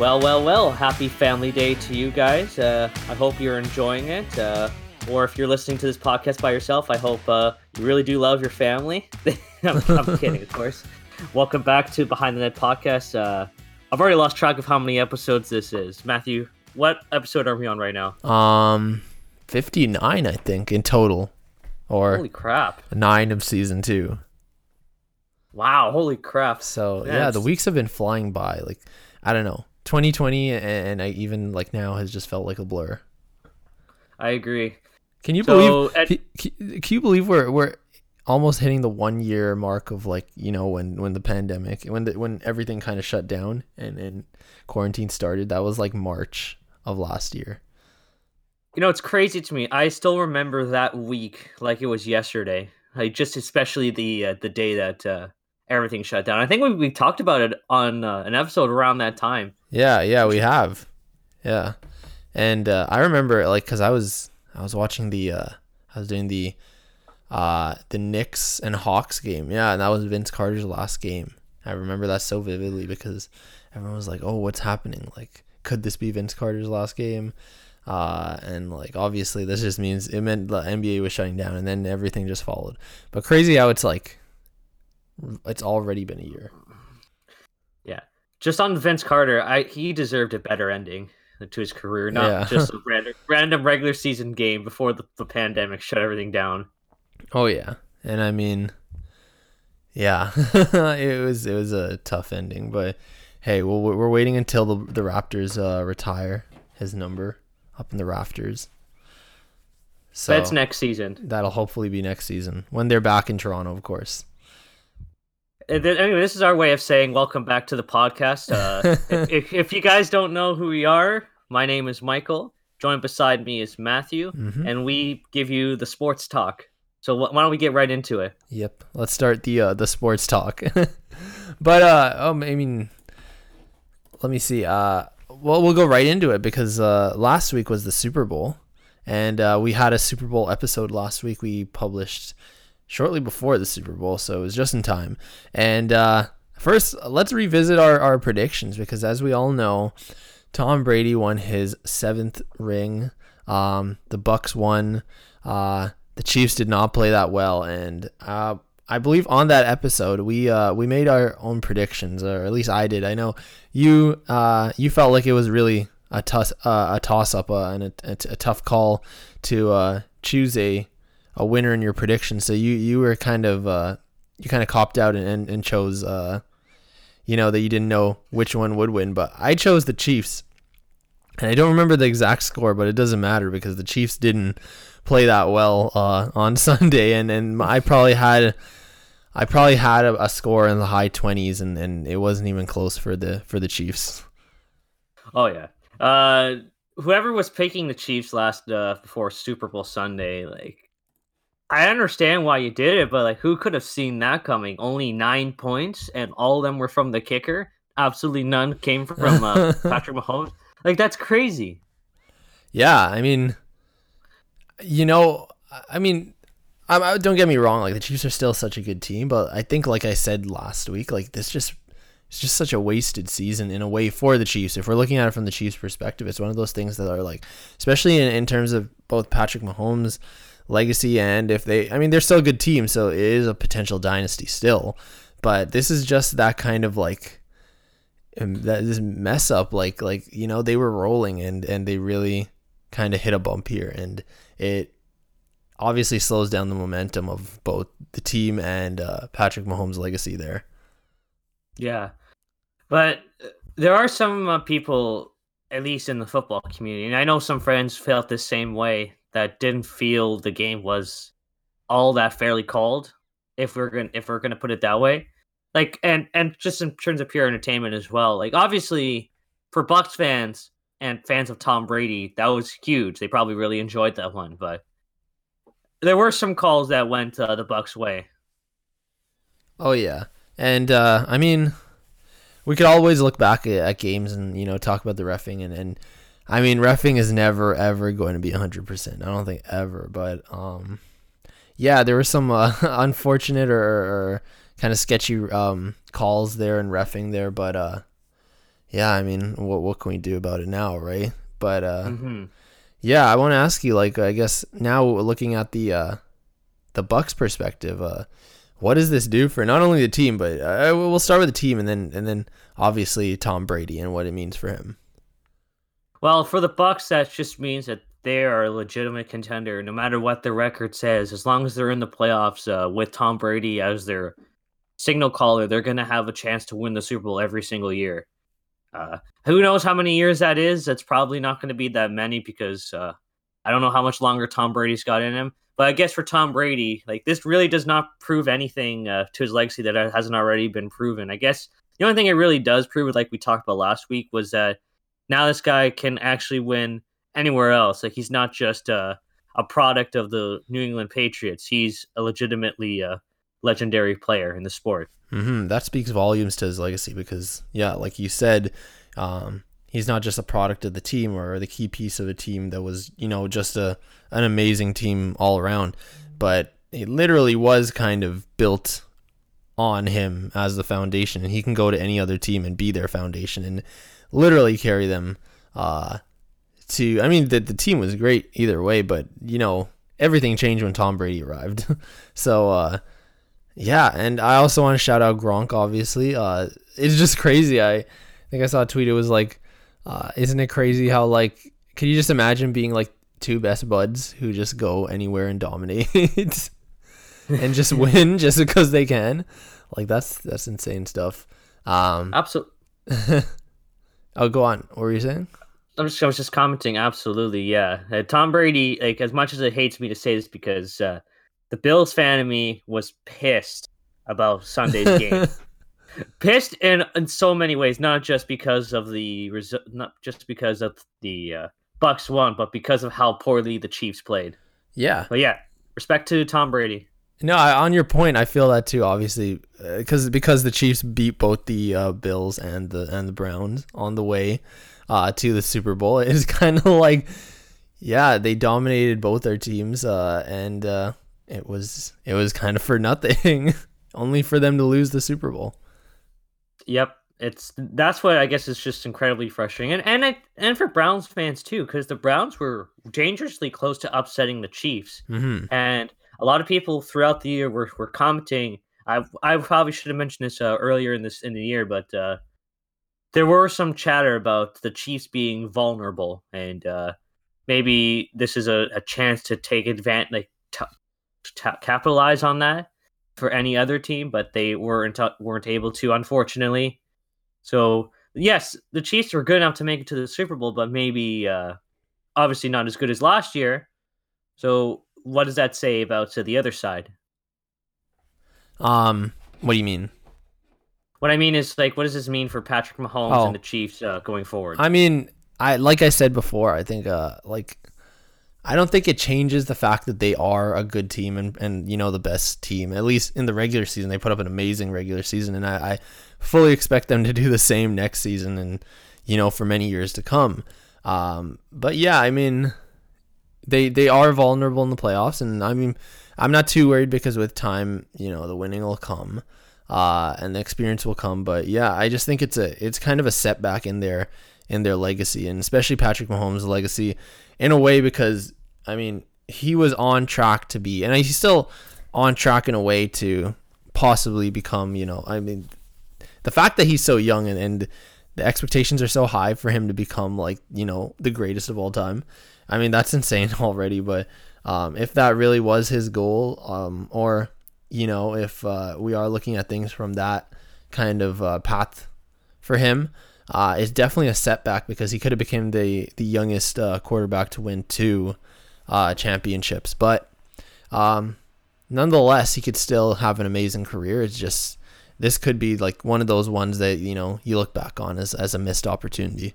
Well, happy family day to you guys. I hope you're enjoying it. Or if you're listening to this podcast by yourself, I hope you really do love your family. I'm kidding, of course. Welcome back to Behind the Net Podcast. I've already lost track of how many episodes this is. Matthew, what episode are we on right now? 59, I think, in total. Or holy crap. 9 of season 2. Wow, holy crap. So, yeah, the weeks have been flying by. Like, I don't know. 2020 and I even like now has just felt like a blur. I agree. Can you believe we're almost hitting the 1 year mark of, like, you know, when the pandemic, when everything kind of shut down and quarantine started? That was like March of last year. You know, it's crazy to me. I still remember that week like it was yesterday. Like, just especially the day that everything shut down. I think we talked about it on an episode around that time. Yeah, we have. Yeah. And I remember, like, because I was watching the Knicks and Hawks game. Yeah, and that was Vince Carter's last game. I remember that so vividly because everyone was like, "Oh, what's happening? Like, could this be Vince Carter's last game?" And, like, obviously this just means it meant the NBA was shutting down, and then everything just followed. But crazy how it's like it's already been a year. Yeah, just on Vince Carter, he deserved a better ending to his career, just a random regular season game before the pandemic shut everything down. Oh yeah, and I mean, yeah, it was a tough ending, but hey, well, we're waiting until the Raptors retire his number up in the rafters. So that's next season. That'll hopefully be next season when they're back in Toronto, of course. Anyway, this is our way of saying welcome back to the podcast. If you guys don't know who we are, my name is Michael. Joined beside me is Matthew, and we give you the sports talk. So why don't we get right into it? Yep, let's start the sports talk. But I mean, let me see. Well, we'll go right into it because last week was the Super Bowl, and we had a Super Bowl episode last week. We published shortly before the Super Bowl, so it was just in time. And first, let's revisit our predictions because, as we all know, Tom Brady won his 7th ring. The Bucks won. The Chiefs did not play that well, and I believe on that episode we made our own predictions, or at least I did. I know you felt like it was really a toss up and a tough call to choose a winner in your prediction, so you were kind of copped out and chose that you didn't know which one would win. But I chose the Chiefs, and I don't remember the exact score, but it doesn't matter because the Chiefs didn't play that well on Sunday, and I probably had a score in the high 20s, and it wasn't even close for the Chiefs. Oh yeah. Whoever was picking the Chiefs last before Super Bowl Sunday, like, I understand why you did it, but, like, who could have seen that coming? Only 9 points, and all of them were from the kicker. Absolutely none came from Patrick Mahomes. Like, that's crazy. Yeah, I mean, don't get me wrong. Like, the Chiefs are still such a good team, but I think, like I said last week, like, it's just such a wasted season in a way for the Chiefs. If we're looking at it from the Chiefs' perspective, it's one of those things that are, like, especially in terms of both Patrick Mahomes' legacy, and they're still a good team, so it is a potential dynasty still, but this is just that kind of this mess up, they were rolling and they really kind of hit a bump here, and it obviously slows down the momentum of both the team and Patrick Mahomes' legacy there. Yeah, but there are some people, at least in the football community, and I know some friends felt the same way, that didn't feel the game was all that fairly called, if we're gonna put it that way. Like, and just in terms of pure entertainment as well. Like, obviously for Bucks fans and fans of Tom Brady, that was huge. They probably really enjoyed that one, but there were some calls that went the Bucks way. Oh yeah, and I mean, we could always look back at games and, you know, talk about the reffing and. I mean, reffing is never, ever going to be 100%. I don't think ever. But, yeah, there were some unfortunate or kind of sketchy calls there and reffing there. But, yeah, I mean, what can we do about it now, right? But yeah, I want to ask you, like, I guess now looking at the Bucks perspective, what does this do for not only the team, but we'll start with the team, and then obviously Tom Brady and what it means for him. Well, for the Bucks, that just means that they are a legitimate contender, no matter what the record says. As long as they're in the playoffs with Tom Brady as their signal caller, they're going to have a chance to win the Super Bowl every single year. Who knows how many years that is? That's probably not going to be that many because I don't know how much longer Tom Brady's got in him. But I guess for Tom Brady, like, this really does not prove anything to his legacy that hasn't already been proven. I guess the only thing it really does prove, like we talked about last week, was that now this guy can actually win anywhere else. Like, he's not just a product of the New England Patriots. He's a legitimately legendary player in the sport. Mm-hmm. That speaks volumes to his legacy because, yeah, like you said, he's not just a product of the team or the key piece of a team that was, you know, just an amazing team all around, but it literally was kind of built on him as the foundation, and he can go to any other team and be their foundation and literally carry them to, I mean, the team was great either way, but, you know, everything changed when Tom Brady arrived. So, yeah, and I also want to shout out Gronk, obviously. It's just crazy. I think I saw a tweet. It was like, isn't it crazy how, like, can you just imagine being, like, two best buds who just go anywhere and dominate and just win just because they can? Like, that's insane stuff. Absolutely. Oh, go on. What were you saying? I was just commenting. Absolutely, yeah. Tom Brady, like, as much as it hates me to say this because the Bills fan of me was pissed about Sunday's game. Pissed in so many ways, not just because of the result, not just because of the Bucks won, but because of how poorly the Chiefs played. Yeah. But yeah, respect to Tom Brady. No, on your point, I feel that too, obviously, because the Chiefs beat both the Bills and the Browns on the way to the Super Bowl. It's kind of like, yeah, they dominated both their teams, and it was kind of for nothing, only for them to lose the Super Bowl. Yep, that's what I guess is just incredibly frustrating, and for Browns fans too, because the Browns were dangerously close to upsetting the Chiefs, and a lot of people throughout the year were commenting. I probably should have mentioned this earlier in the year, but there were some chatter about the Chiefs being vulnerable, and maybe this is a chance to take advantage, like to capitalize on that for any other team, but they weren't able to, unfortunately. So yes, the Chiefs were good enough to make it to the Super Bowl, but maybe obviously not as good as last year. So. What does that say about to the other side? What do you mean? What I mean is, like, what does this mean for Patrick Mahomes and the Chiefs going forward? I mean, like I said before, I think I don't think it changes the fact that they are a good team and you know, the best team, at least in the regular season. They put up an amazing regular season, and I fully expect them to do the same next season and, you know, for many years to come. But yeah, I mean, They are vulnerable in the playoffs, and I mean, I'm not too worried because with time, you know, the winning will come, and the experience will come. But yeah, I just think it's kind of a setback in their legacy, and especially Patrick Mahomes' legacy, in a way, because I mean, he was on track to be, and he's still on track in a way to possibly become, you know, I mean, the fact that he's so young and the expectations are so high for him to become, like, you know, the greatest of all time. I mean, that's insane already, but if that really was his goal, or, you know, if we are looking at things from that kind of path for him, it's definitely a setback because he could have become the youngest quarterback to win two championships. But nonetheless, he could still have an amazing career. It's just, this could be like one of those ones that, you know, you look back on as a missed opportunity.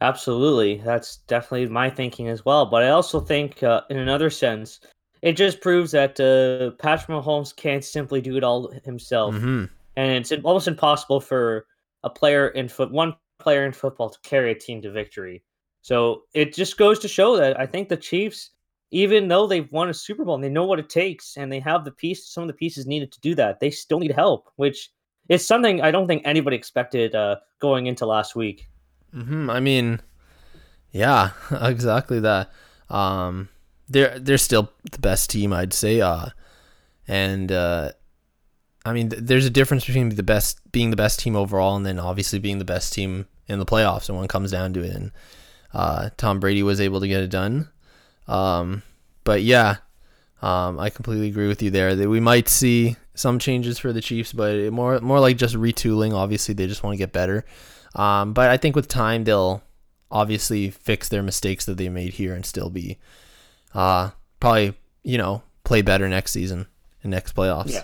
Absolutely. That's definitely my thinking as well. But I also think in another sense, it just proves that Patrick Mahomes can't simply do it all himself. Mm-hmm. And it's almost impossible for one player in football to carry a team to victory. So it just goes to show that I think the Chiefs, even though they've won a Super Bowl and they know what it takes and they have some of the pieces needed to do that, they still need help, which it's something I don't think anybody expected going into last week. Mm-hmm. I mean, yeah, exactly that. They're still the best team, I'd say. I mean, there's a difference between being the best team overall and then obviously being the best team in the playoffs when one comes down to it. And Tom Brady was able to get it done. But yeah, I completely agree with you there that we might see some changes for the Chiefs, but more like just retooling. Obviously, they just want to get better. But I think with time, they'll obviously fix their mistakes that they made here and still be probably, play better next season and next playoffs. Yeah.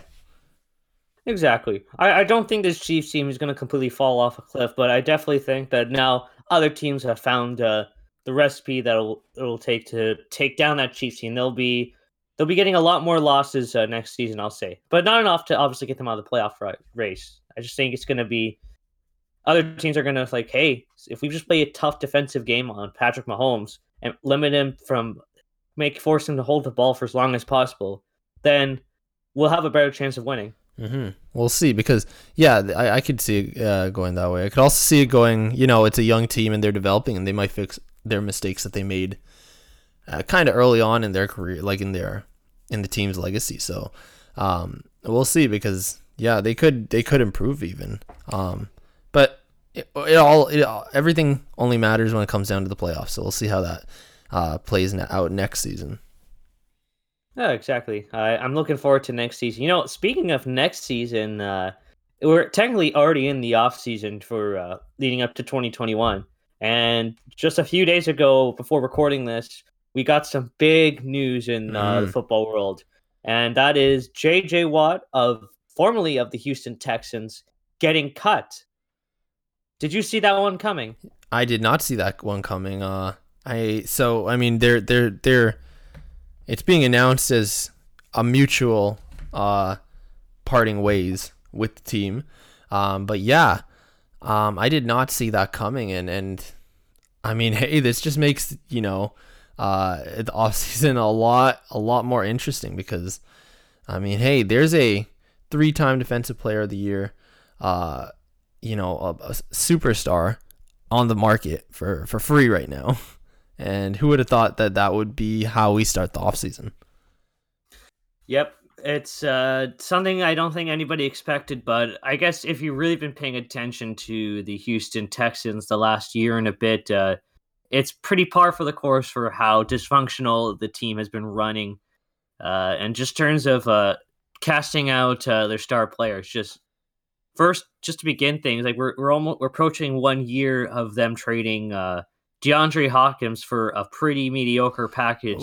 Exactly. I don't think this Chiefs team is going to completely fall off a cliff, but I definitely think that now other teams have found the recipe that it'll take to take down that Chiefs team. They'll be getting a lot more losses next season, I'll say, but not enough to obviously get them out of the playoff race. I just think it's going to be other teams are going to like, hey, if we just play a tough defensive game on Patrick Mahomes and limit him from force him to hold the ball for as long as possible, then we'll have a better chance of winning. Mm-hmm. We'll see, because I could see it going that way. I could also see it going, it's a young team and they're developing and they might fix their mistakes that they made kind of early on in their career, like in the team's legacy. So we'll see, because they could improve even. But it all everything only matters when it comes down to the playoffs. So we'll see how that plays out next season. Yeah, exactly. I'm looking forward to next season. Speaking of next season, we're technically already in the off season for leading up to 2021. And just a few days ago, before recording this, we got some big news in the football world, and that is J.J. Watt, formerly of the Houston Texans, getting cut. Did you see that one coming? I did not see that one coming. They're it's being announced as a mutual parting ways with the team. I did not see that coming. And I mean, hey, this just makes, the offseason a lot more interesting, because, I mean, hey, there's a 3-time Defensive Player of the Year, a superstar on the market for free right now. And who would have thought that would be how we start the offseason? Yep. It's something I don't think anybody expected, but I guess if you've really been paying attention to the Houston Texans the last year and a bit, it's pretty par for the course for how dysfunctional the team has been running. And just in terms of casting out their star players, just to begin things, like we're approaching 1 year of them trading DeAndre Hopkins for a pretty mediocre package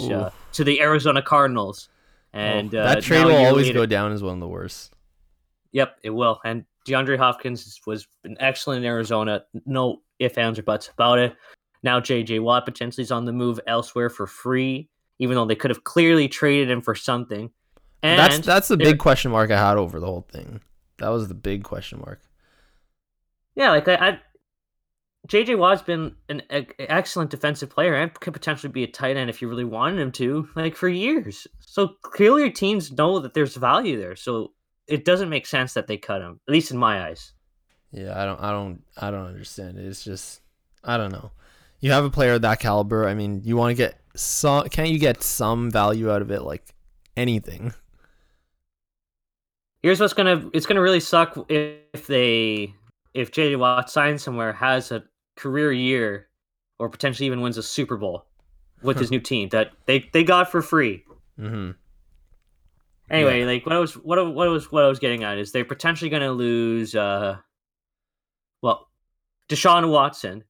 to the Arizona Cardinals. And that trade will always go down as one of the worst. Yep, it will. And DeAndre Hopkins was an excellent in Arizona. No ifs, ands, or buts about it. Now J.J. Watt potentially is on the move elsewhere for free, even though they could have clearly traded him for something. And that's the big question mark I had over the whole thing. That was the big question mark. Yeah, like I J.J. Watt's been an excellent defensive player and could potentially be a tight end if you really wanted him to, like, for years. So clearly teams know that there's value there. So it doesn't make sense that they cut him, at least in my eyes. Yeah, I don't understand it. It's just, I don't know. You have a player of that caliber. I mean, you want to get some, can't you get some value out of it? Like anything. Here's what's it's going to really suck if J.J. Watt signs somewhere, has a career year, or potentially even wins a Super Bowl with his new team that they got for free. Mm-hmm. Anyway, yeah. Like what I was getting at is they're potentially going to lose. Deshaun Watson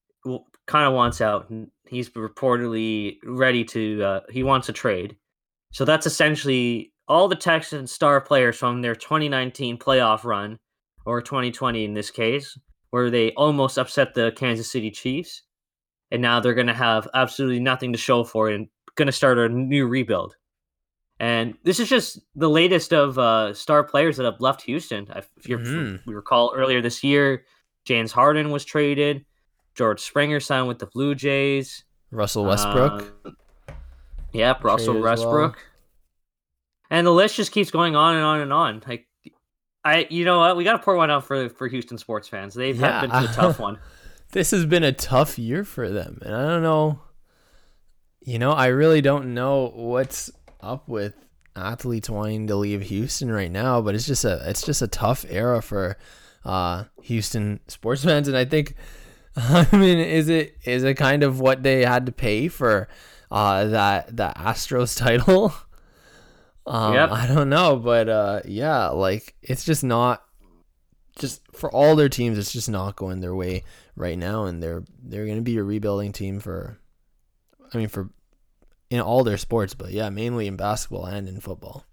kind of wants out, and he's reportedly ready to. He wants a trade, so that's essentially all the Texans star players from their 2019 playoff run. Or 2020 in this case, where they almost upset the Kansas City Chiefs. And now they're going to have absolutely nothing to show for it and going to start a new rebuild. And this is just the latest of star players that have left Houston. If we recall earlier this year, James Harden was traded. George Springer signed with the Blue Jays. Russell Westbrook. Russell Westbrook. Well. And the list just keeps going on and on and on. Like, You know what? We got to pour one out for Houston sports fans. They've been through a tough one. This has been a tough year for them, and I don't know. You know, I really don't know what's up with athletes wanting to leave Houston right now, but it's just a tough era for Houston sports fans, and I think, I mean, is it kind of what they had to pay for that Astros title? Yep. I don't know, but it's just not. Just for all their teams, it's just not going their way right now, and they're going to be a rebuilding team for in all their sports, but yeah, mainly in basketball and in football.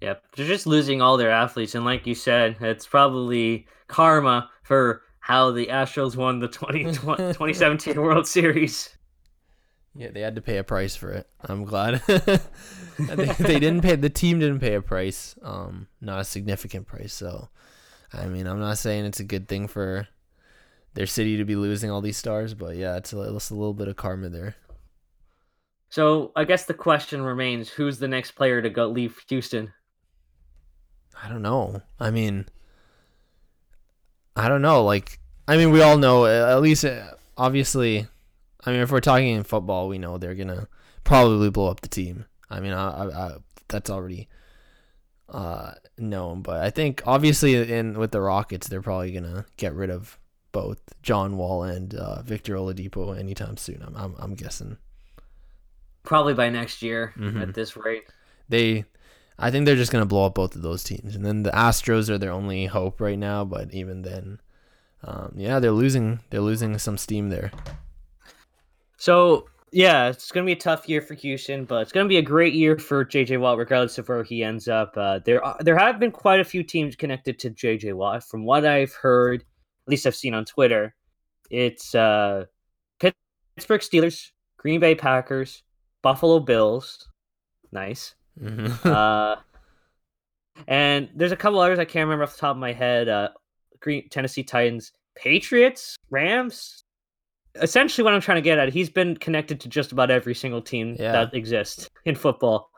Yep, they're just losing all their athletes, and like you said, it's probably karma for how the Astros won the 2017 World Series. Yeah, they had to pay a price for it. I'm glad they didn't pay. The team didn't pay a price, not a significant price. So, I mean, I'm not saying it's a good thing for their city to be losing all these stars, but yeah, it's a little bit of karma there. So I guess the question remains: who's the next player to go leave Houston? I don't know. I mean, we all know. At least, obviously, I mean, if we're talking in football, we know they're gonna probably blow up the team. I mean, that's already known. But I think obviously, with the Rockets, they're probably gonna get rid of both John Wall and Victor Oladipo anytime soon. I'm guessing. Probably by next year, at this rate. I think they're just going to blow up both of those teams. And then the Astros are their only hope right now. But even then, they're losing some steam there. So, yeah, it's going to be a tough year for Houston, but it's going to be a great year for J.J. Watt, regardless of where he ends up. There have been quite a few teams connected to J.J. Watt. From what I've heard, at least I've seen on Twitter, it's Pittsburgh Steelers, Green Bay Packers, Buffalo Bills, nice. Mm-hmm. And there's a couple others I can't remember off the top of my head. Tennessee Titans, Patriots, Rams. Essentially, what I'm trying to get at, he's been connected to just about every single team that exists in football.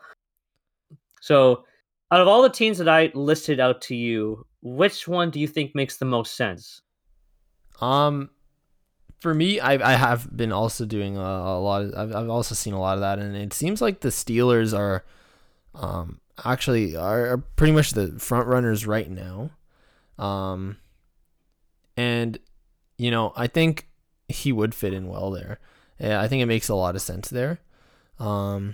So, out of all the teams that I listed out to you, which one do you think makes the most sense? For me, I have been also doing a lot of, I've also seen a lot of that, and it seems like the Steelers are actually are pretty much the front runners right now. And, you know, I think he would fit in well there. Yeah, I think it makes a lot of sense there. Who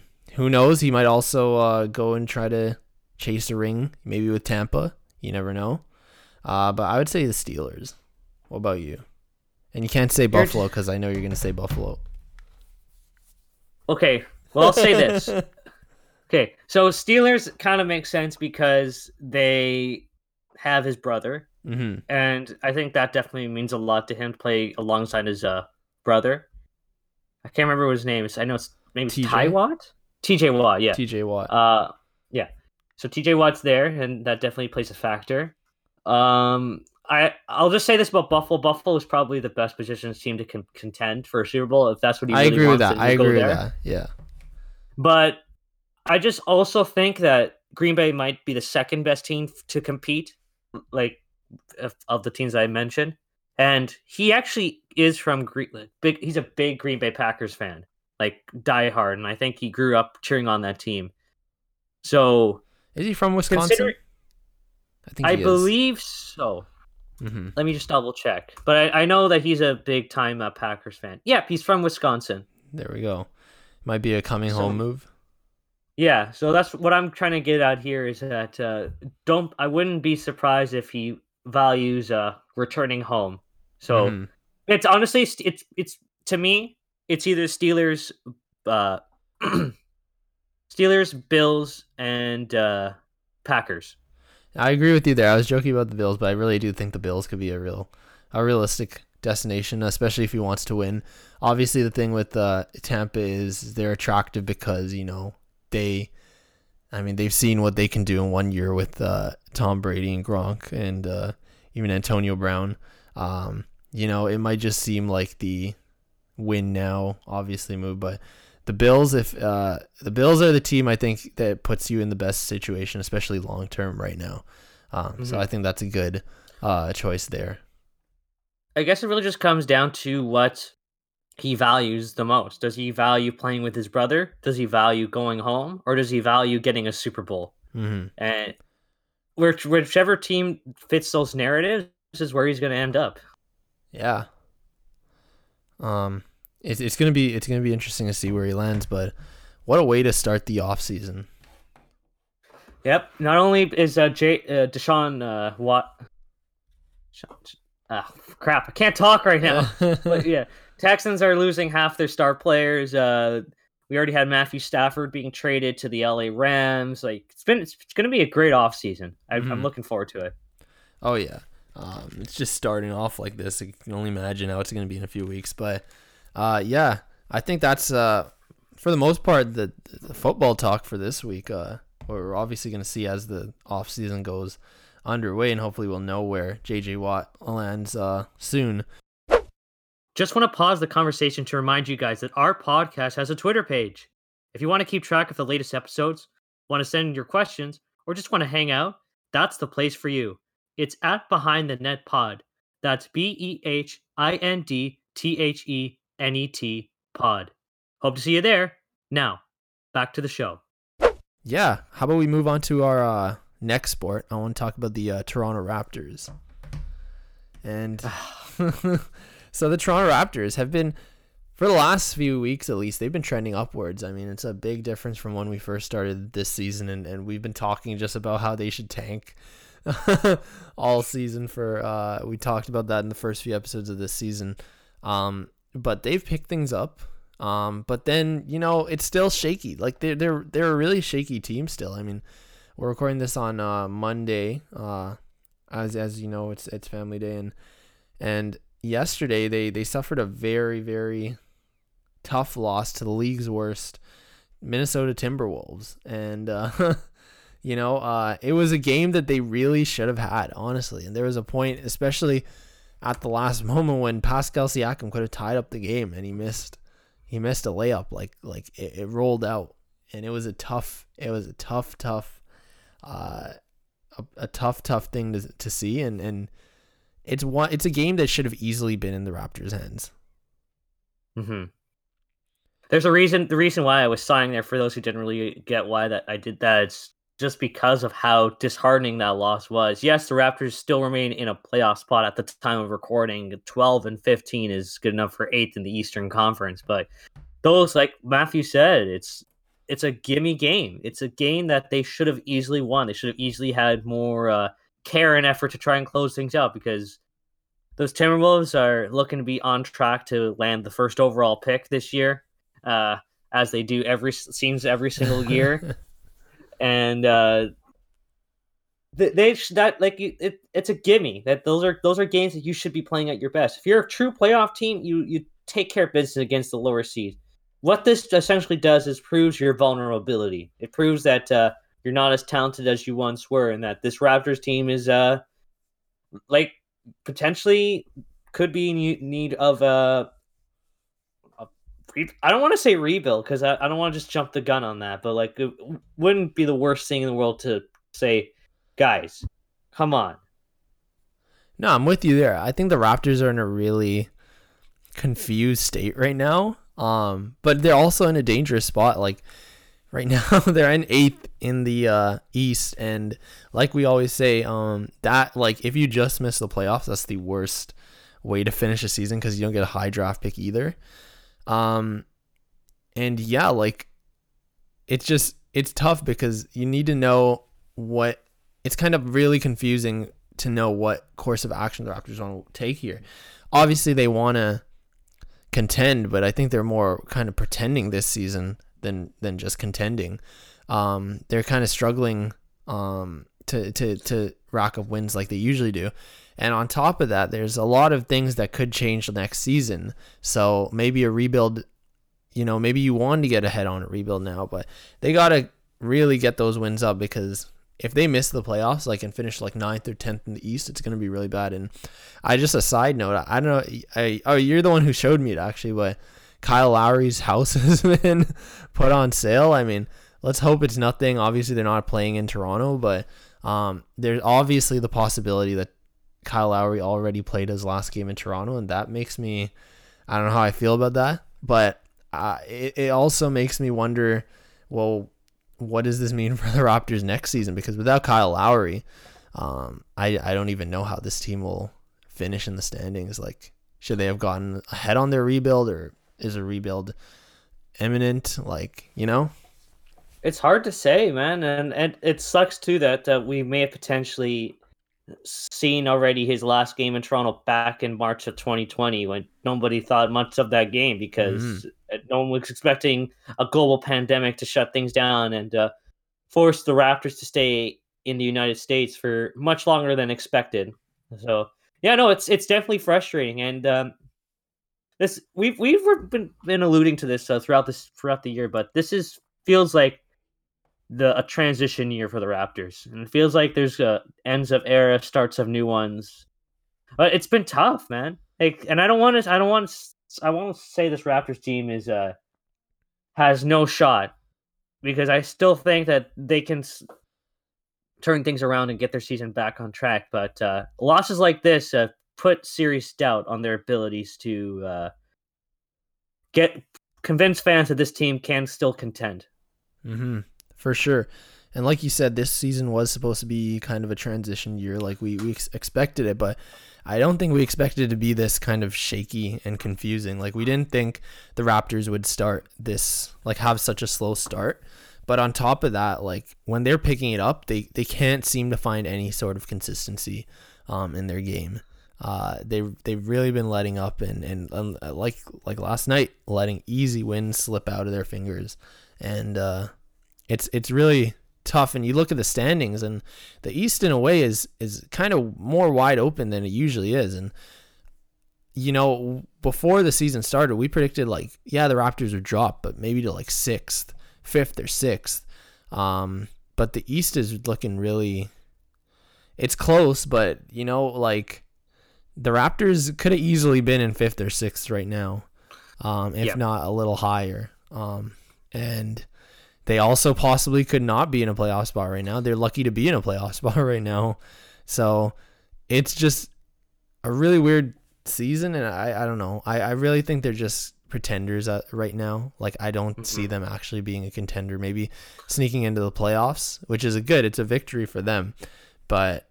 knows? He might also go and try to chase a ring, maybe with Tampa. You never know. But I would say the Steelers. What about you? And you can't say Buffalo because I know you're going to say Buffalo. Okay, well, I'll say this. Okay, so Steelers kind of makes sense because they have his brother. Mm-hmm. And I think that definitely means a lot to him to play alongside his brother. I can't remember what his name is. I know it's maybe Ty Watt? TJ Watt, yeah. TJ Watt. Yeah. So TJ Watt's there, and that definitely plays a factor. I'll just say this about Buffalo. Buffalo is probably the best positioned team to contend for a Super Bowl if that's what he really wants. I agree with that. Yeah. But I just also think that Green Bay might be the second best team to compete, like of the teams that I mentioned. And he actually is from Greenland. He's a big Green Bay Packers fan, like diehard, and I think he grew up cheering on that team. So, is he from Wisconsin? I believe so. Mm-hmm. Let me just double check. But I know that he's a big time Packers fan. Yep, he's from Wisconsin. There we go. Might be a coming home move. Yeah, so that's what I'm trying to get at here is that I wouldn't be surprised if he values returning home. So it's honestly it's to me it's either Steelers, Bills, and Packers. I agree with you there. I was joking about the Bills, but I really do think the Bills could be a realistic destination, especially if he wants to win. Obviously, the thing with Tampa is they're attractive because, you know, they've seen what they can do in 1 year with Tom Brady and Gronk and even Antonio Brown. You know, it might just seem like the win now, obviously, move, but the Bills, if the Bills are the team, I think that puts you in the best situation, especially long term right now. So I think that's a good choice there. I guess it really just comes down to what he values the most. Does he value playing with his brother? Does he value going home? Or does he value getting a Super Bowl? Mm-hmm. And whichever team fits those narratives is where he's going to end up. Yeah. It's gonna be interesting to see where he lands, but what a way to start the off season. Yep. Not only is Deshaun Watt. Crap! I can't talk right now. But yeah, Texans are losing half their star players. We already had Matthew Stafford being traded to the LA Rams. Like it's going to be a great off season. I'm looking forward to it. Oh yeah, it's just starting off like this. I can only imagine how it's going to be in a few weeks. But yeah, I think that's for the most part the football talk for this week. What we're obviously going to see as the off season goes underway, and hopefully we'll know where J.J. Watt lands soon. Just want to pause the conversation to remind you guys that our podcast has a Twitter page. If you want to keep track of the latest episodes, want to send your questions, or just want to hang out, that's the place for you. It's at Behind the Net Pod. That's BEHINDTHENET Pod. Hope to see you there. Now, back to the show. Yeah, how about we move on to our... next sport, I want to talk about the Toronto Raptors. And so the Toronto Raptors have been, for the last few weeks at least, they've been trending upwards. I mean, it's a big difference from when we first started this season, and we've been talking just about how they should tank all season for, we talked about that in the first few episodes of this season. But they've picked things up. But then, you know, it's still shaky. Like they're a really shaky team still. I mean, we're recording this on Monday, as you know, it's Family Day, and yesterday they suffered a very, very tough loss to the league's worst Minnesota Timberwolves, and it was a game that they really should have had, honestly. And there was a point, especially at the last moment, when Pascal Siakam could have tied up the game, and he missed a layup, like it rolled out, and it was a tough. A tough thing to see, and it's a game that should have easily been in the Raptors' hands. Mm-hmm. There's a reason. The reason why I was sighing there, for those who didn't really get why that I did that, it's just because of how disheartening that loss was. Yes, the Raptors still remain in a playoff spot at the time of recording. 12 and 15 is good enough for 8th in the Eastern Conference, but those, like Matthew said, it's a gimme game. It's a game that they should have easily won. They should have easily had more care and effort to try and close things out, because those Timberwolves are looking to be on track to land the first overall pick this year, as they do every single year. And it's a gimme that those are games that you should be playing at your best. If you're a true playoff team, you take care of business against the lower seed. What this essentially does is proves your vulnerability. It proves that you're not as talented as you once were, and that this Raptors team is potentially could be in need of I don't want to say rebuild, because I don't want to just jump the gun on that, but like it wouldn't be the worst thing in the world to say, guys, come on. No, I'm with you there. I think the Raptors are in a really confused state right now. But they're also in a dangerous spot. Like right now, they're in 8th in the East, and like we always say, that like if you just miss the playoffs, that's the worst way to finish a season, because you don't get a high draft pick either. And yeah, like it's tough, because you need to know what it's kind of really confusing to know what course of action the Raptors want to take here. Obviously, they want to contend, but I think they're more kind of pretending this season than just contending. They're kind of struggling to rack up wins like they usually do, and on top of that, there's a lot of things that could change next season. So maybe a rebuild, you know, maybe you want to get ahead on a rebuild now, but they gotta really get those wins up, because if they miss the playoffs, like, and finish like 9th or 10th in the East, it's going to be really bad. And a side note, I don't know. You're the one who showed me it, actually, but Kyle Lowry's house has been put on sale. I mean, let's hope it's nothing. Obviously, they're not playing in Toronto, but There's obviously the possibility that Kyle Lowry already played his last game in Toronto, and that makes me, I don't know how I feel about that, but it also makes me wonder, well, what does this mean for the Raptors next season? Because without Kyle Lowry, I don't even know how this team will finish in the standings. Like, should they have gotten ahead on their rebuild, or is a rebuild imminent? Like, you know? It's hard to say, man. And it sucks, too, that we may have potentially seen already his last game in Toronto back in March of 2020, when nobody thought much of that game because no one was expecting a global pandemic to shut things down and force the Raptors to stay in the United States for much longer than expected. So, yeah, no, it's definitely frustrating. And this we've been alluding to this throughout the year, but this feels like a transition year for the Raptors, and it feels like there's ends of era, starts of new ones. But it's been tough, man. Like, and I won't say this Raptors team is has no shot, because I still think that they can turn things around and get their season back on track. But losses like this put serious doubt on their abilities to convince fans that this team can still contend. Mm-hmm. For sure. And like you said, this season was supposed to be kind of a transition year. Like we expected it, but I don't think we expected it to be this kind of shaky and confusing. Like, we didn't think the Raptors would have such a slow start. But on top of that, like, when they're picking it up, they can't seem to find any sort of consistency in their game. They've really been letting up and like last night, letting easy wins slip out of their fingers. And it's really tough. And you look at the standings, and the East in a way is kind of more wide open than it usually is. And, you know, before the season started, we predicted, like, yeah, the Raptors would drop, but maybe to like fifth or sixth. But the East is looking really, it's close, but, you know, like, the Raptors could have easily been in fifth or sixth right now, if not a little higher. And they also possibly could not be in a playoff spot right now. They're lucky to be in a playoff spot right now. So it's just a really weird season, and I don't know. I really think they're just pretenders right now. Like, I don't see them actually being a contender, maybe sneaking into the playoffs, which is it's a victory for them. But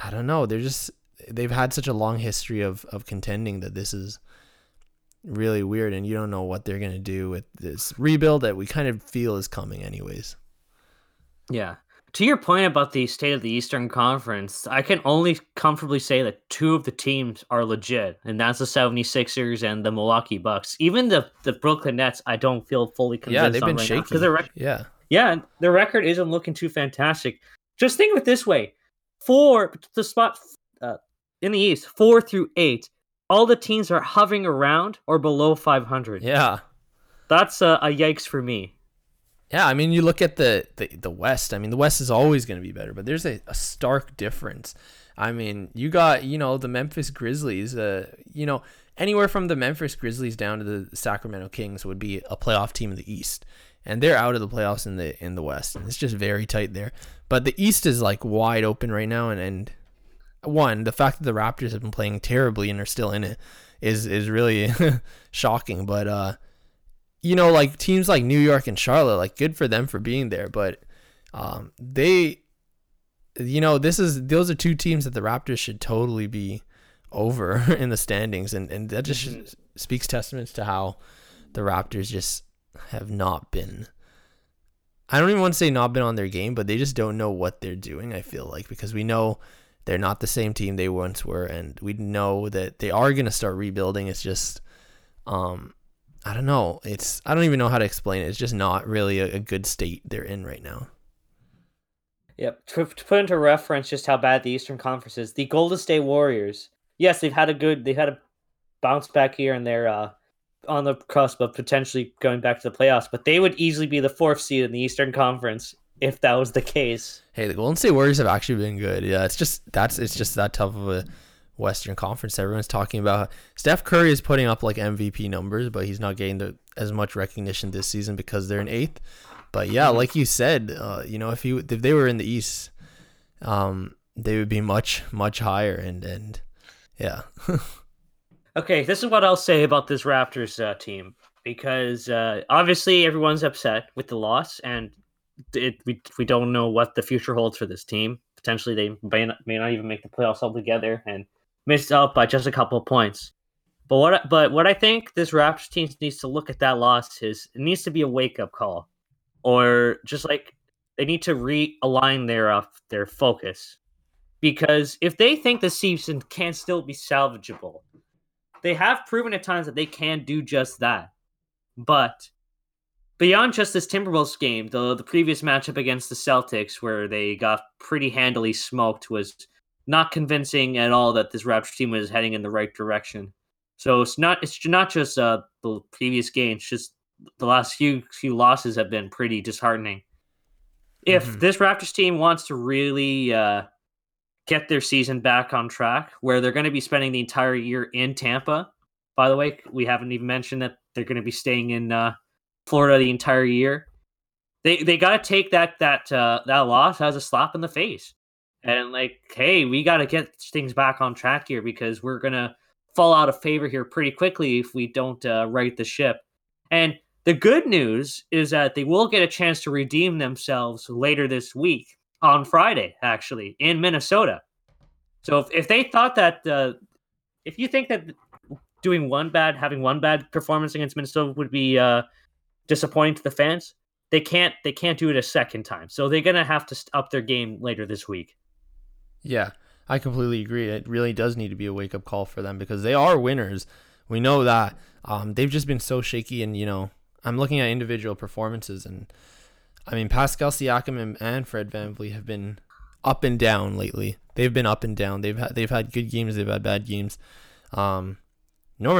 I don't know. They've had such a long history of contending that this is really weird, and you don't know what they're going to do with this rebuild that we kind of feel is coming anyways. Yeah. To your point about the state of the Eastern Conference, I can only comfortably say that two of the teams are legit, and that's the 76ers and the Milwaukee Bucks. Even the Brooklyn Nets, I don't feel fully convinced. Yeah, they've been shaky. Because their record isn't looking too fantastic. Just think of it this way: for the spot in the East, 4 through 8, all the teams are hovering around or below 500. Yeah, that's a yikes for me. Yeah, I mean, you look at the West. I mean, the West is always going to be better, but there's a stark difference. I mean, you got, you know, the Memphis Grizzlies, you know, anywhere from the Memphis Grizzlies down to the Sacramento Kings would be a playoff team in the East. And they're out of the playoffs in the West. And it's just very tight there. But the East is, like, wide open right now. And one, the fact that the Raptors have been playing terribly and are still in it is really shocking. But, you know, like, teams like New York and Charlotte, like, good for them for being there, but they, you know, those are two teams that the Raptors should totally be over in the standings, and that just speaks testaments to how the Raptors just have not been, I don't even want to say not been on their game, but they just don't know what they're doing, I feel like, because we know they're not the same team they once were, and we know that they are going to start rebuilding. It's just, I don't know. I don't even know how to explain it. It's just not really a good state they're in right now. Yep. To put into reference just how bad the Eastern Conference is, the Golden State Warriors, yes, they've had a bounce back here and there on the cusp of potentially going back to the playoffs, but they would easily be the 4th seed in the Eastern Conference if that was the case. Hey, the Golden State Warriors have actually been good. Yeah, it's just that tough of a Western Conference. Everyone's talking about Steph Curry is putting up like MVP numbers, but he's not getting as much recognition this season because they're in 8th. But yeah, like you said, you know, if they were in the East, they would be much higher. And yeah. Okay, this is what I'll say about this Raptors team, because obviously everyone's upset with the loss, and we don't know what the future holds for this team. Potentially, they may not even make the playoffs altogether and missed out by just a couple of points. But what I think this Raptors team needs to look at that loss is it needs to be a wake-up call, or just like they need to realign their focus, because if they think the season can still be salvageable, they have proven at times that they can do just that. But beyond just this Timberwolves game, the previous matchup against the Celtics, where they got pretty handily smoked, was not convincing at all that this Raptors team was heading in the right direction. So it's not just the previous game; it's just the last few losses have been pretty disheartening. Mm-hmm. If this Raptors team wants to really get their season back on track, where they're going to be spending the entire year in Tampa. By the way, we haven't even mentioned that they're going to be staying in Florida the entire year. They got to take that loss as a slap in the face, and like, hey, we got to get things back on track here, because we're gonna fall out of favor here pretty quickly if we don't right the ship. And the good news is that they will get a chance to redeem themselves later this week. On Friday, actually, in Minnesota. So if they thought that, if you think that having one bad performance against Minnesota would be disappointing to the fans, they can't do it a second time. So they're gonna have to up their game later this week. Yeah, I completely agree. It really does need to be a wake up call for them, because they are winners. We know that. They've just been so shaky, and I'm looking at individual performances and. I mean, Pascal Siakam and Fred VanVleet have been up and down lately. They've been up and down. They've had good games. They've had bad games. Norman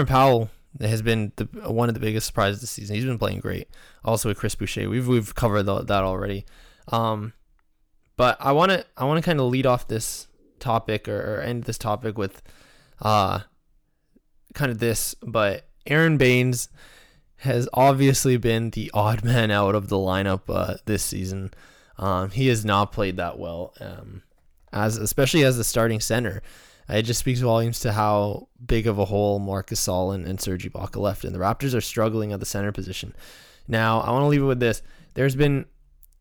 Powell has been one of the biggest surprises this season. He's been playing great. Also with Chris Boucher, we've covered that already. But I want to kind of lead off this topic or end this topic with kind of this. But Aaron Baines has obviously been the odd man out of the lineup this season. He has not played that well, especially as the starting center. It just speaks volumes to how big of a hole Marc Gasol and Serge Ibaka left, and the Raptors are struggling at the center position. Now, I want to leave it with this. There's been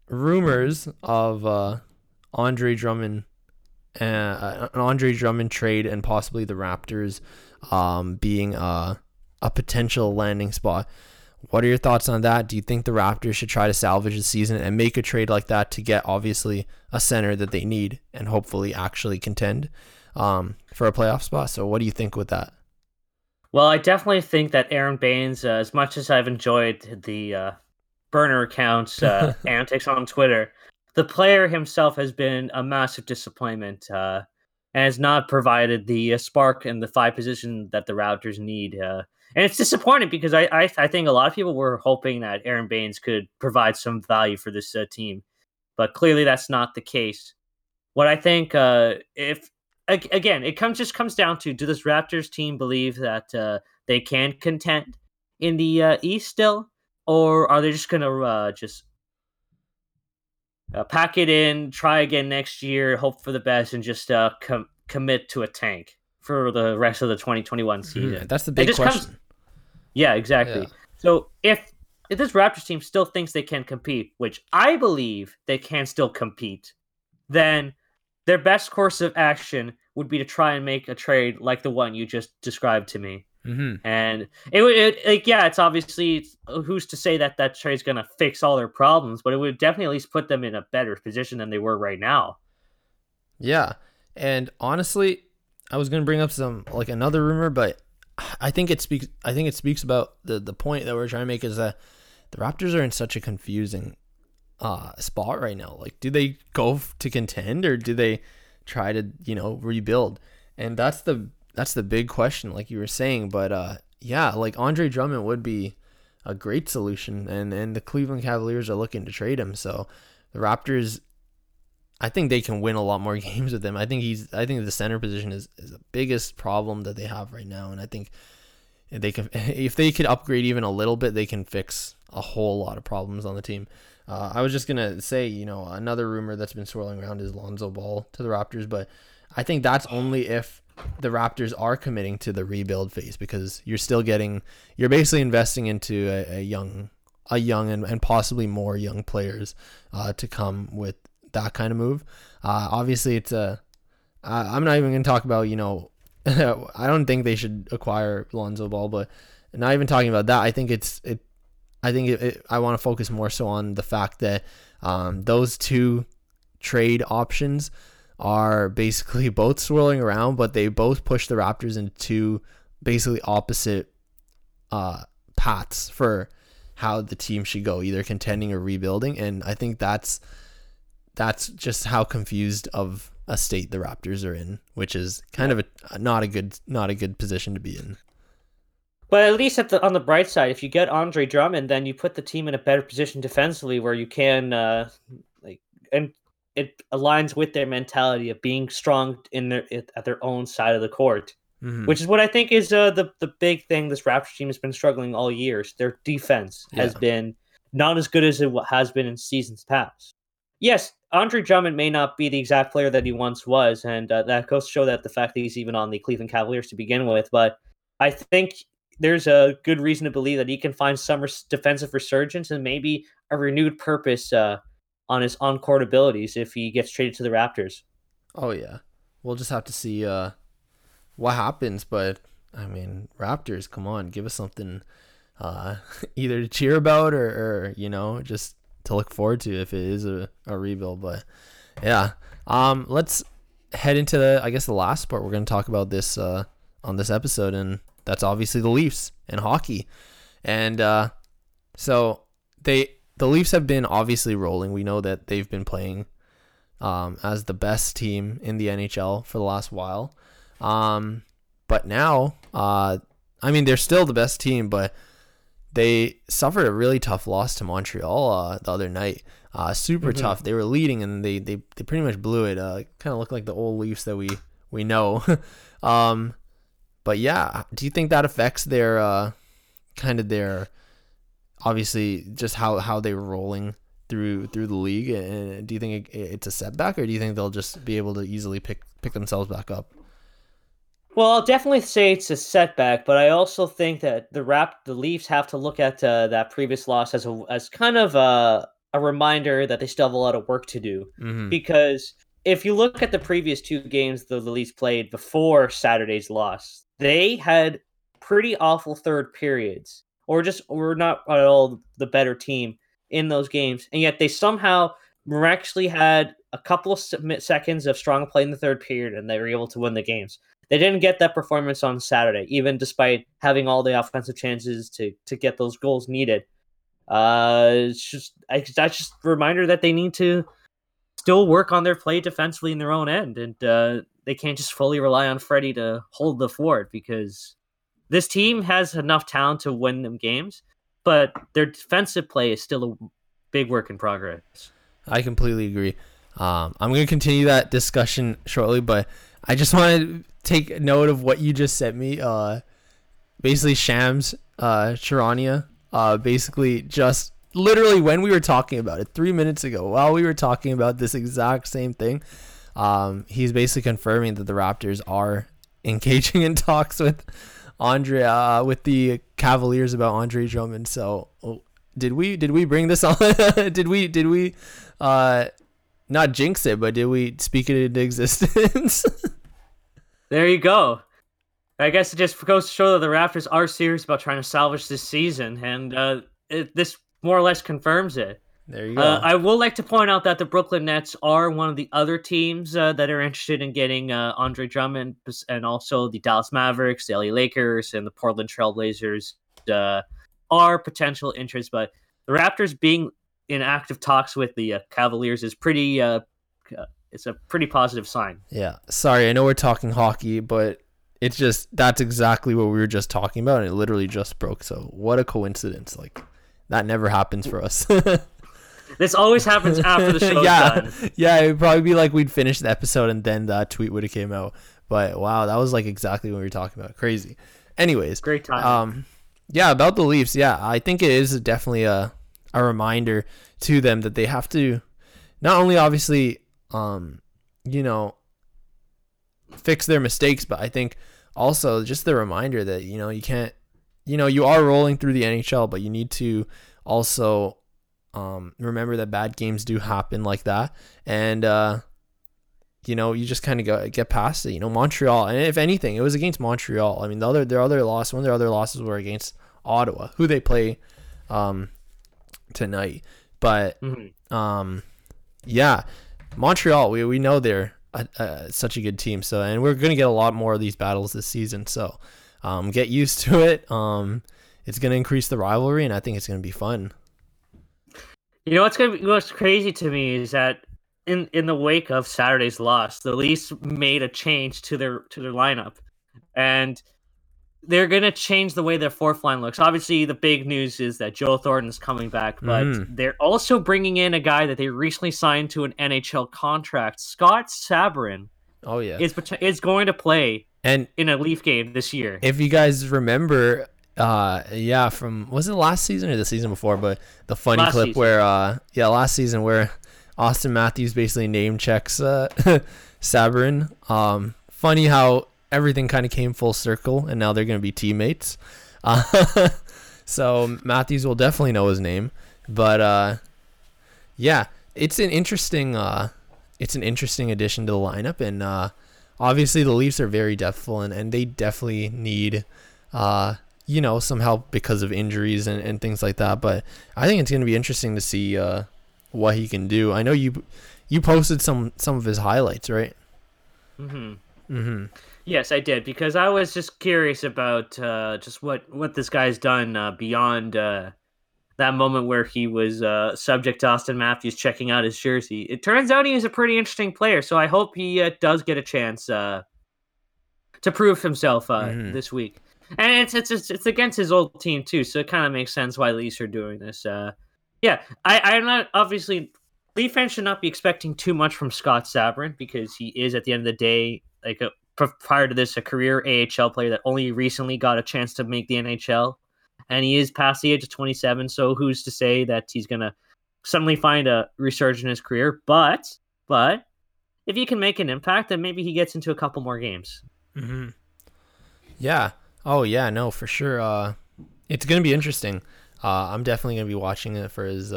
rumors of an Andre Drummond trade and possibly the Raptors being a potential landing spot. What are your thoughts on that? Do you think the Raptors should try to salvage the season and make a trade like that to get obviously a center that they need and hopefully actually contend for a playoff spot? So what do you think with that? Well, I definitely think that Aaron Baines, as much as I've enjoyed the burner accounts antics on Twitter, the player himself has been a massive disappointment and has not provided the spark and the five position that the Raptors need. And it's disappointing because I think a lot of people were hoping that Aaron Baines could provide some value for this team. But clearly that's not the case. What I think, it comes down to, do this Raptors team believe that they can contend in the East still? Or are they just going to pack it in, try again next year, hope for the best, and just commit to a tank for the rest of the 2021 season? That's the big question. Yeah, exactly. Yeah. So if this Raptors team still thinks they can compete, which I believe they can still compete, then their best course of action would be to try and make a trade like the one you just described to me. Mm-hmm. And it's obviously, who's to say that trade's going to fix all their problems, but it would definitely at least put them in a better position than they were right now. Yeah. And honestly, I was going to bring up another rumor, but I think it speaks about the point that we're trying to make, is that the Raptors are in such a confusing spot right now. Like, do they go to contend, or do they try to, rebuild? And that's the big question, like you were saying. But Andre Drummond would be a great solution, and the Cleveland Cavaliers are looking to trade him. So the Raptors, I think they can win a lot more games with him. I think the center position is the biggest problem that they have right now. And I think they can, if they could upgrade even a little bit, they can fix a whole lot of problems on the team. I was just going to say, you know, another rumor that's been swirling around is Lonzo Ball to the Raptors, but I think that's only if the Raptors are committing to the rebuild phase, because you're still getting, you're basically investing into a young and possibly more young players to come with that kind of move. Obviously it's I'm not even going to talk about, you know, I don't think they should acquire Lonzo Ball, but not even talking about that. I want to focus more so on the fact that those two trade options are basically both swirling around, but they both push the Raptors into two basically opposite paths for how the team should go, either contending or rebuilding. And I think that's just how confused of a state the Raptors are in, which is kind of not a good position to be in. But at least on the bright side, if you get Andre Drummond, then you put the team in a better position defensively, where you can and it aligns with their mentality of being strong at their own side of the court, which is what I think is the big thing this Raptors team has been struggling all years. Their defense has been not as good as it has been in seasons past. Yes, Andre Drummond may not be the exact player that he once was, and that goes to show that the fact that he's even on the Cleveland Cavaliers to begin with. But I think there's a good reason to believe that he can find some defensive resurgence and maybe a renewed purpose on his on-court abilities if he gets traded to the Raptors. Oh, yeah. We'll just have to see what happens. But, I mean, Raptors, come on, give us something either to cheer about or you know, just to look forward to if it is a rebuild. But, yeah. Let's head into, the last sport we're going to talk about this on this episode, and that's obviously the Leafs and hockey. And so the Leafs have been obviously rolling. We know that they've been playing as the best team in the NHL for the last while. But now, they're still the best team, but they suffered a really tough loss to Montreal the other night. Super tough. They were leading, and they pretty much blew it. Kind of looked like the old Leafs that we know. But yeah, do you think that affects their obviously just how they're rolling through the league? And do you think it's a setback, or do you think they'll just be able to easily pick themselves back up? Well, I'll definitely say it's a setback, but I also think that the Leafs have to look at that previous loss as kind of a reminder that they still have a lot of work to do, because if you look at the previous two games the Leafs played before Saturday's loss, they had pretty awful third periods, or not at all the better team in those games. And yet they somehow miraculously had a couple of seconds of strong play in the third period, and they were able to win the games. They didn't get that performance on Saturday, even despite having all the offensive chances to get those goals needed. That's just a reminder that they need to still work on their play defensively in their own end, and they can't just fully rely on Freddie to hold the fort, because this team has enough talent to win them games, but their defensive play is still a big work in progress. I completely agree. I'm going to continue that discussion shortly, but I just want to take note of what you just sent me. Basically, Shams Charania basically just literally when we were talking about it 3 minutes ago, while we were talking about this exact same thing, he's basically confirming that the Raptors are engaging in talks with the Cavaliers about Andre Drummond. So did we bring this on? did we not jinx it, but did we speak it into existence? There you go. I guess it just goes to show that the Raptors are serious about trying to salvage this season, and this more or less confirms it. There you go. I will like to point out that the Brooklyn Nets are one of the other teams that are interested in getting Andre Drummond, and also the Dallas Mavericks, the LA Lakers, and the Portland Trailblazers are potential interests. But the Raptors being in active talks with the Cavaliers is pretty. It's a pretty positive sign. Yeah. Sorry, I know we're talking hockey, but it's just that's exactly what we were just talking about, and it literally just broke. So what a coincidence! Like, that never happens for us. This always happens after the show's done. Yeah, it would probably be like we'd finish the episode and then that tweet would have came out. But wow, that was like exactly what we were talking about. Crazy. Anyways. Great time. Yeah, about the Leafs. Yeah, I think it is definitely a reminder to them that they have to not only obviously, fix their mistakes, but I think also just the reminder that, you can't, you are rolling through the NHL, but you need to also remember that bad games do happen like that. And, you just kind of get past it. Montreal, and if anything, it was against Montreal. I mean, their other loss, one of their other losses were against Ottawa, who they play tonight. But yeah, Montreal, we know they're such a good team. So, and we're going to get a lot more of these battles this season. So get used to it. It's going to increase the rivalry, and I think it's going to be fun. You know what's crazy to me is that in the wake of Saturday's loss, the Leafs made a change to their lineup, and they're gonna change the way their fourth line looks. Obviously, the big news is that Joel Thornton is coming back, but they're also bringing in a guy that they recently signed to an NHL contract. Scott Sabourin. Oh yeah, is going to play in a Leaf game this year. If you guys remember. From was it last season or the season before? But the funny last clip season. Where last season where Austin Matthews basically name checks Sabourin. Funny how everything kind of came full circle, and now they're going to be teammates. So Matthews will definitely know his name, but it's an interesting addition to the lineup, and obviously the Leafs are very depthful, and they definitely need some help because of injuries and things like that. But I think it's going to be interesting to see what he can do. I know you posted some of his highlights, right? Yes, I did, because I was just curious about just what this guy's done beyond that moment where he was subject to Austin Matthews checking out his jersey. It turns out he is a pretty interesting player, so I hope he does get a chance to prove himself this week. And it's against his old team too, so it kind of makes sense why Leafs are doing this. I'm not obviously Leaf fans should not be expecting too much from Scott Sabourin, because he is at the end of the day prior to this a career AHL player that only recently got a chance to make the NHL, and he is past the age of 27. So who's to say that he's gonna suddenly find a resurgence in his career? But if he can make an impact, then maybe he gets into a couple more games. Yeah. Oh, yeah, no, for sure. It's going to be interesting. I'm definitely going to be watching it for his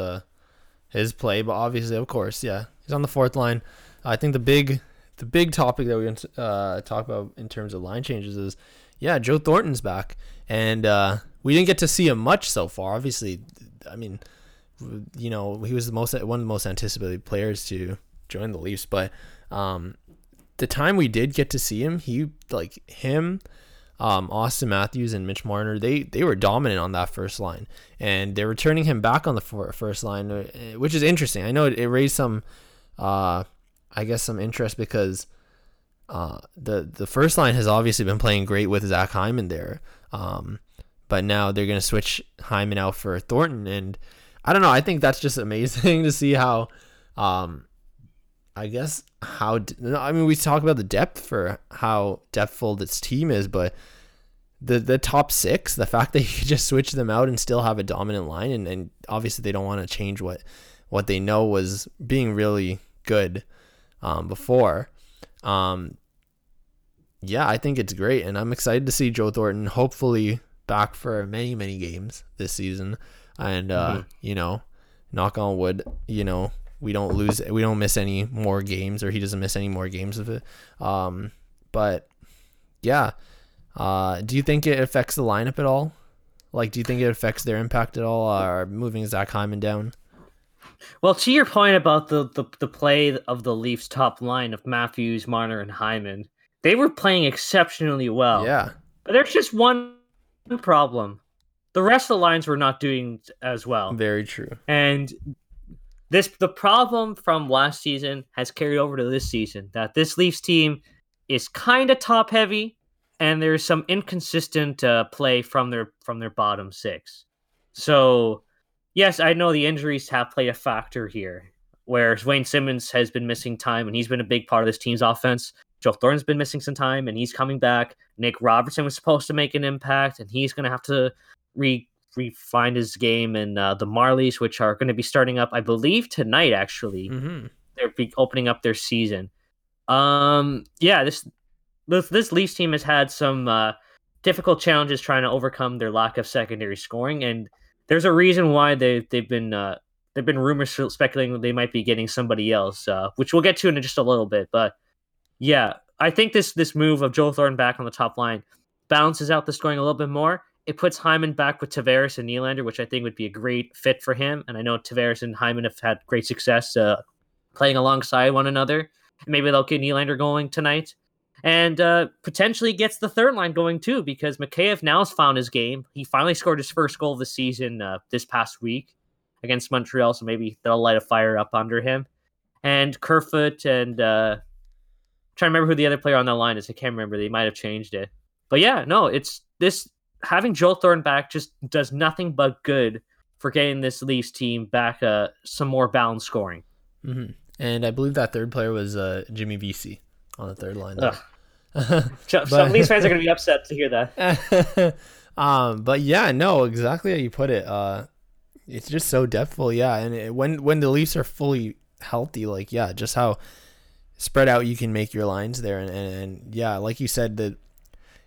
play, but obviously, of course, yeah, he's on the fourth line. I think the big topic that we're going to talk about in terms of line changes is, Joe Thornton's back, and we didn't get to see him much so far. Obviously, I mean, he was one of the most anticipated players to join the Leafs, but the time we did get to see him, Austin Matthews and Mitch Marner, they were dominant on that first line, and they're returning him back on the first line, which is interesting. I know it raised some, some interest, because the first line has obviously been playing great with Zach Hyman there, but now they're going to switch Hyman out for Thornton, and I don't know. I think that's just amazing to see how, we talk about the depth for how depthful this team is, but the top six, the fact that you could just switch them out and still have a dominant line, and obviously they don't want to change what they know was being really good before. I think it's great, and I'm excited to see Joe Thornton hopefully back for many, many games this season, and knock on wood, we don't miss any more games, or he doesn't miss any more games of it. Do you think it affects the lineup at all? Like, do you think it affects their impact at all? Or moving Zach Hyman down? Well, to your point about the play of the Leafs top line of Matthews, Marner, and Hyman, they were playing exceptionally well. Yeah. But there's just one problem. The rest of the lines were not doing as well. Very true. And the problem from last season has carried over to this season, that this Leafs team is kind of top heavy, and there's some inconsistent play from their bottom six. So, yes, I know the injuries have played a factor here, whereas Wayne Simmons has been missing time, and he's been a big part of this team's offense. Joel Thornton's been missing some time, and he's coming back. Nick Robertson was supposed to make an impact, and he's going to have to refine his game. And the Marlies, which are going to be starting up, I believe, tonight, actually. Mm-hmm. They're opening up their season. Yeah, this Leafs team has had some difficult challenges trying to overcome their lack of secondary scoring, and there's a reason why they've been rumors speculating they might be getting somebody else, which we'll get to in just a little bit. But yeah, I think this move of Joel Thornton back on the top line balances out the scoring a little bit more. It puts Hyman back with Tavares and Nylander, which I think would be a great fit for him. And I know Tavares and Hyman have had great success playing alongside one another. Maybe they'll get Nylander going tonight. And potentially gets the third line going too, because Mikheyev now has found his game. He finally scored his first goal of the season this past week against Montreal, so maybe they'll light a fire up under him. And Kerfoot and... trying to remember who the other player on that line is. I can't remember. They might have changed it. But yeah, no, it's this... Having Joel Thornton back just does nothing but good for getting this Leafs team back some more balanced scoring. Mm-hmm. And I believe that third player was Jimmy Vesey on the third line. Some Leafs fans are going to be upset to hear that. But yeah, no, exactly how you put it. It's just so depthful, yeah. And when the Leafs are fully healthy, like, yeah, just how spread out you can make your lines there. And yeah, like you said, that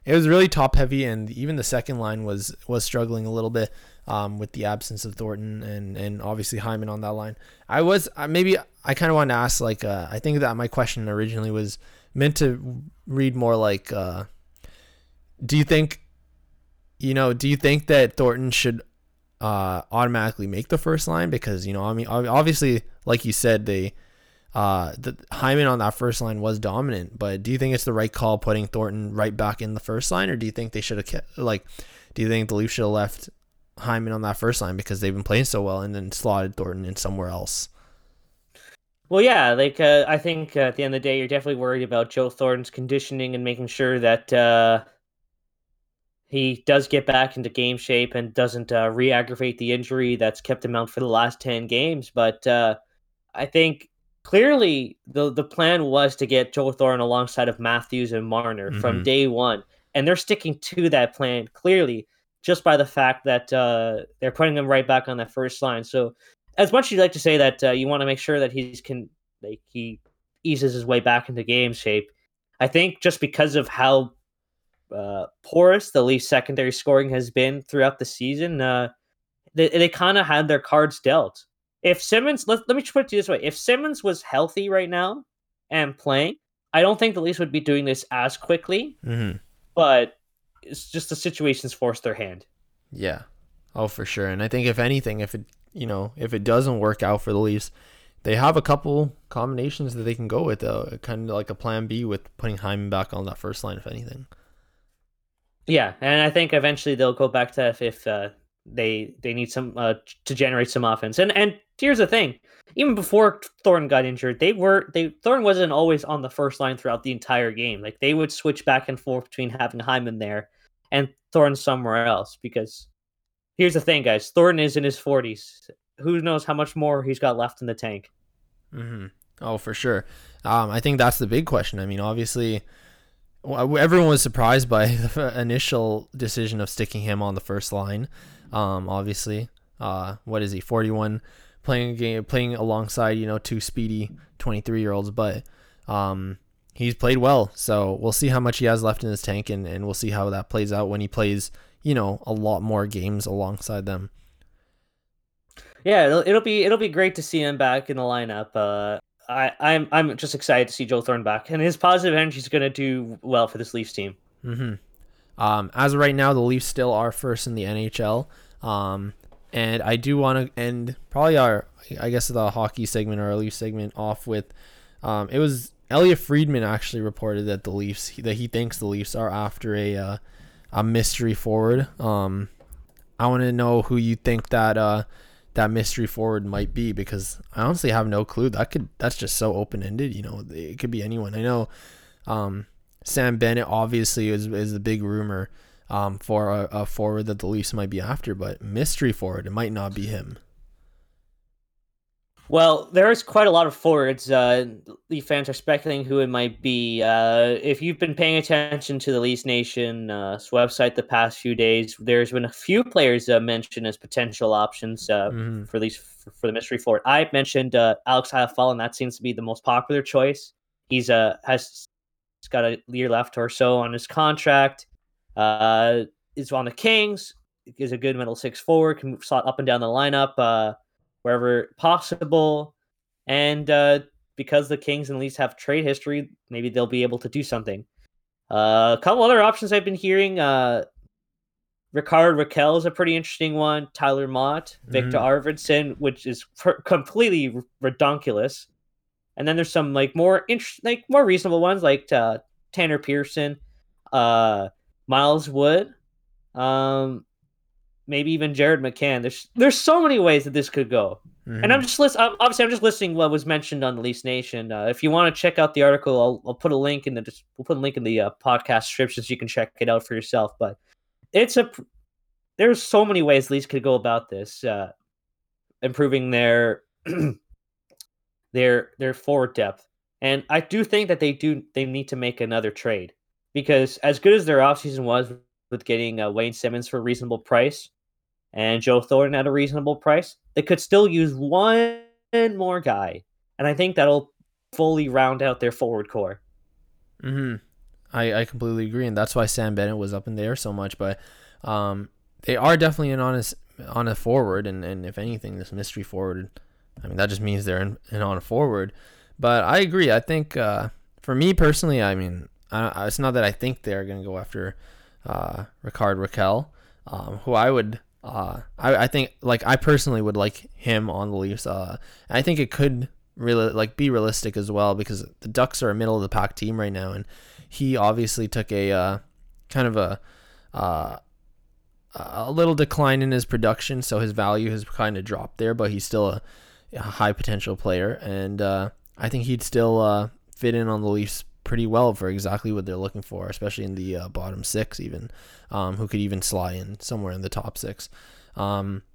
it was really top heavy, and even the second line was struggling a little bit with the absence of Thornton and obviously Hyman on that line. I kind of wanted to ask, like, I think that my question originally was meant to read more like, do you think that Thornton should automatically make the first line? Because, you know, I mean, obviously, like you said, Hyman on that first line was dominant, but do you think it's the right call putting Thornton right back in the first line, or do you think they should have kept, like, do you think the Leafs should have left Hyman on that first line because they've been playing so well, and then slotted Thornton in somewhere else? Well, yeah, like I think at the end of the day, you're definitely worried about Joe Thornton's conditioning and making sure that he does get back into game shape and doesn't re-aggravate the injury that's kept him out for the last 10 games. But I think clearly, the plan was to get Joel Thornton alongside of Matthews and Marner from day one, and they're sticking to that plan clearly just by the fact that they're putting him right back on that first line. So, as much as you'd like to say that you want to make sure that he eases his way back into game shape, I think just because of how porous the Leafs secondary scoring has been throughout the season, they kind of had their cards dealt. If Simmons, let me put it to you this way. If Simmons was healthy right now and playing, I don't think the Leafs would be doing this as quickly, but it's just the situation's forced their hand. Yeah. Oh, for sure. And I think if anything, if it doesn't work out for the Leafs, they have a couple combinations that they can go with, kind of like a plan B with putting Hyman back on that first line, if anything. Yeah. And I think eventually they'll go back to they need some to generate some offense. And here's the thing: even before Thornton got injured, Thornton wasn't always on the first line throughout the entire game. Like, they would switch back and forth between having Hyman there and Thornton somewhere else. Because here's the thing, guys: Thornton is in his 40s. Who knows how much more he's got left in the tank? Mm-hmm. Oh, for sure. I think that's the big question. I mean, obviously, everyone was surprised by the initial decision of sticking him on the first line. Obviously, what is he, 41, playing alongside, two speedy 23-year-olds, but he's played well, so we'll see how much he has left in his tank, and we'll see how that plays out when he plays, a lot more games alongside them. Yeah, it'll be great to see him back in the lineup. I'm just excited to see Joel Thornton back, and his positive energy is going to do well for this Leafs team. Mm-hmm. As of right now, the Leafs still are first in the NHL. And I do want to end probably the hockey segment or our Leafs segment off with, it was Elliot Friedman actually reported that he thinks the Leafs are after a mystery forward. I want to know who you think that mystery forward might be, because I honestly have no clue. That's just so open-ended, it could be anyone. I know, Sam Bennett obviously is the big rumor for a forward that the Leafs might be after, but mystery forward, it might not be him. Well, there's quite a lot of forwards. Leaf fans are speculating who it might be. If you've been paying attention to the Leafs Nation's website the past few days, there's been a few players mentioned as potential options for Leafs for the mystery forward. I mentioned Alex Iafallo, and that seems to be the most popular choice. He's has got a year left or so on his contract. Is on the Kings. Is a good middle six forward. Can slot up and down the lineup. Wherever possible, and because the Kings and Leafs have trade history, maybe they'll be able to do something. A couple other options I've been hearing, Ricard Raquel is a pretty interesting one, Tyler Mott, Victor Arvidsson, which is completely redonkulous. And then there's some more reasonable ones, like Tanner Pearson, Miles Wood, maybe even Jared McCann. There's so many ways that this could go. Mm-hmm. And I'm just listing what was mentioned on the Leafs Nation. If you want to check out the article, I'll put a link in the podcast description so you can check it out for yourself. But there's so many ways Leafs could go about this, improving their their forward depth. And I do think that they need to make another trade, because as good as their offseason was with getting Wayne Simmons for a reasonable price, and Joe Thornton at a reasonable price, they could still use one more guy. And I think that'll fully round out their forward core. Mm-hmm. I completely agree. And that's why Sam Bennett was up in the air so much. But they are definitely on a forward. And if anything, this mystery forward, I mean, that just means they're in on a forward. But I agree. I think for me personally, I mean, it's not that I think they're going to go after Ricard Raquel, who I would... I think, like, I personally would like him on the Leafs. I think it could really be realistic as well, because the Ducks are a middle of the pack team right now, and he obviously took a kind of a little decline in his production, so his value has kind of dropped there. But he's still a high potential player, and I think he'd still fit in on the Leafs pretty well for exactly what they're looking for, especially in the bottom six, even who could even slide in somewhere in the top six. But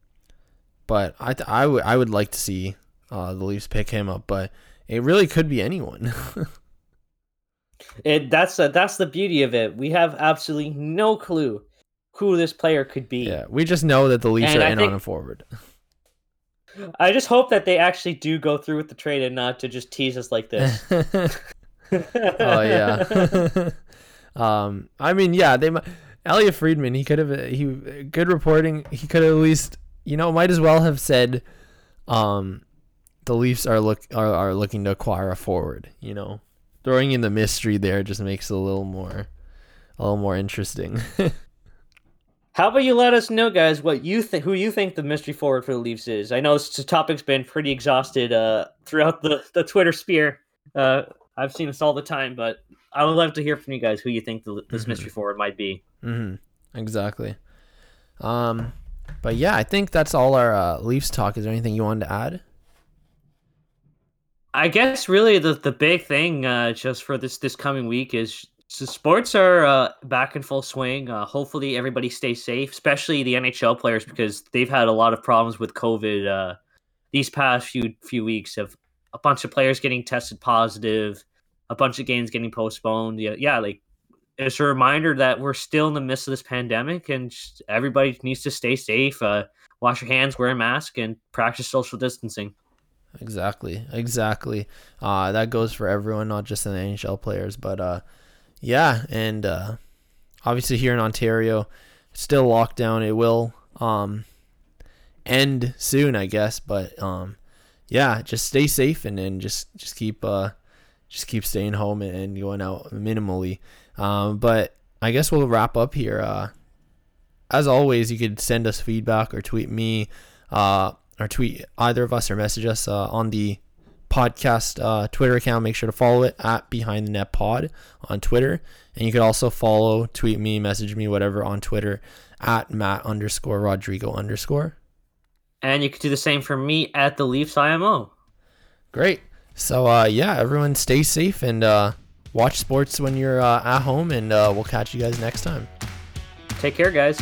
I would like to see the Leafs pick him up, but it really could be anyone. That's the beauty of it. We have absolutely no clue who this player could be. Yeah, we just know that the Leafs are on a forward. I just hope that they actually do go through with the trade and not to just tease us like this. Oh yeah. I mean, yeah, they might. Elliot Friedman, good reporting. He could have at least, might as well have said, the Leafs are looking to acquire a forward. Throwing in the mystery there just makes it a little more interesting. How about you let us know, guys, what you think, who you think the mystery forward for the Leafs is? I know this topic's been pretty exhausted throughout the Twitter sphere. I've seen this all the time, but I would love to hear from you guys who you think this mystery forward might be. Mm-hmm. Exactly. But yeah, I think that's all our Leafs talk. Is there anything you wanted to add? I guess really the big thing just for this coming week is sports are back in full swing. Hopefully everybody stays safe, especially the NHL players, because they've had a lot of problems with COVID these past few weeks of a bunch of players getting tested positive, a bunch of games getting postponed. Yeah, like, it's a reminder that we're still in the midst of this pandemic, and everybody needs to stay safe, wash your hands, wear a mask, and practice social distancing. Exactly. That goes for everyone, not just the NHL players. But, yeah, and obviously here in Ontario, still lockdown. It will end soon, I guess, but... yeah, just stay safe and just keep keep staying home and going out minimally. But I guess we'll wrap up here. As always, you could send us feedback or tweet me or tweet either of us or message us on the podcast Twitter account. Make sure to follow it at Behind the Net Pod on Twitter. And you could also follow, tweet me, message me, whatever on Twitter at Matt_Rodrigo_. And you can do the same for me at the Leafs IMO. Great. So, yeah, everyone stay safe and watch sports when you're at home, and we'll catch you guys next time. Take care, guys.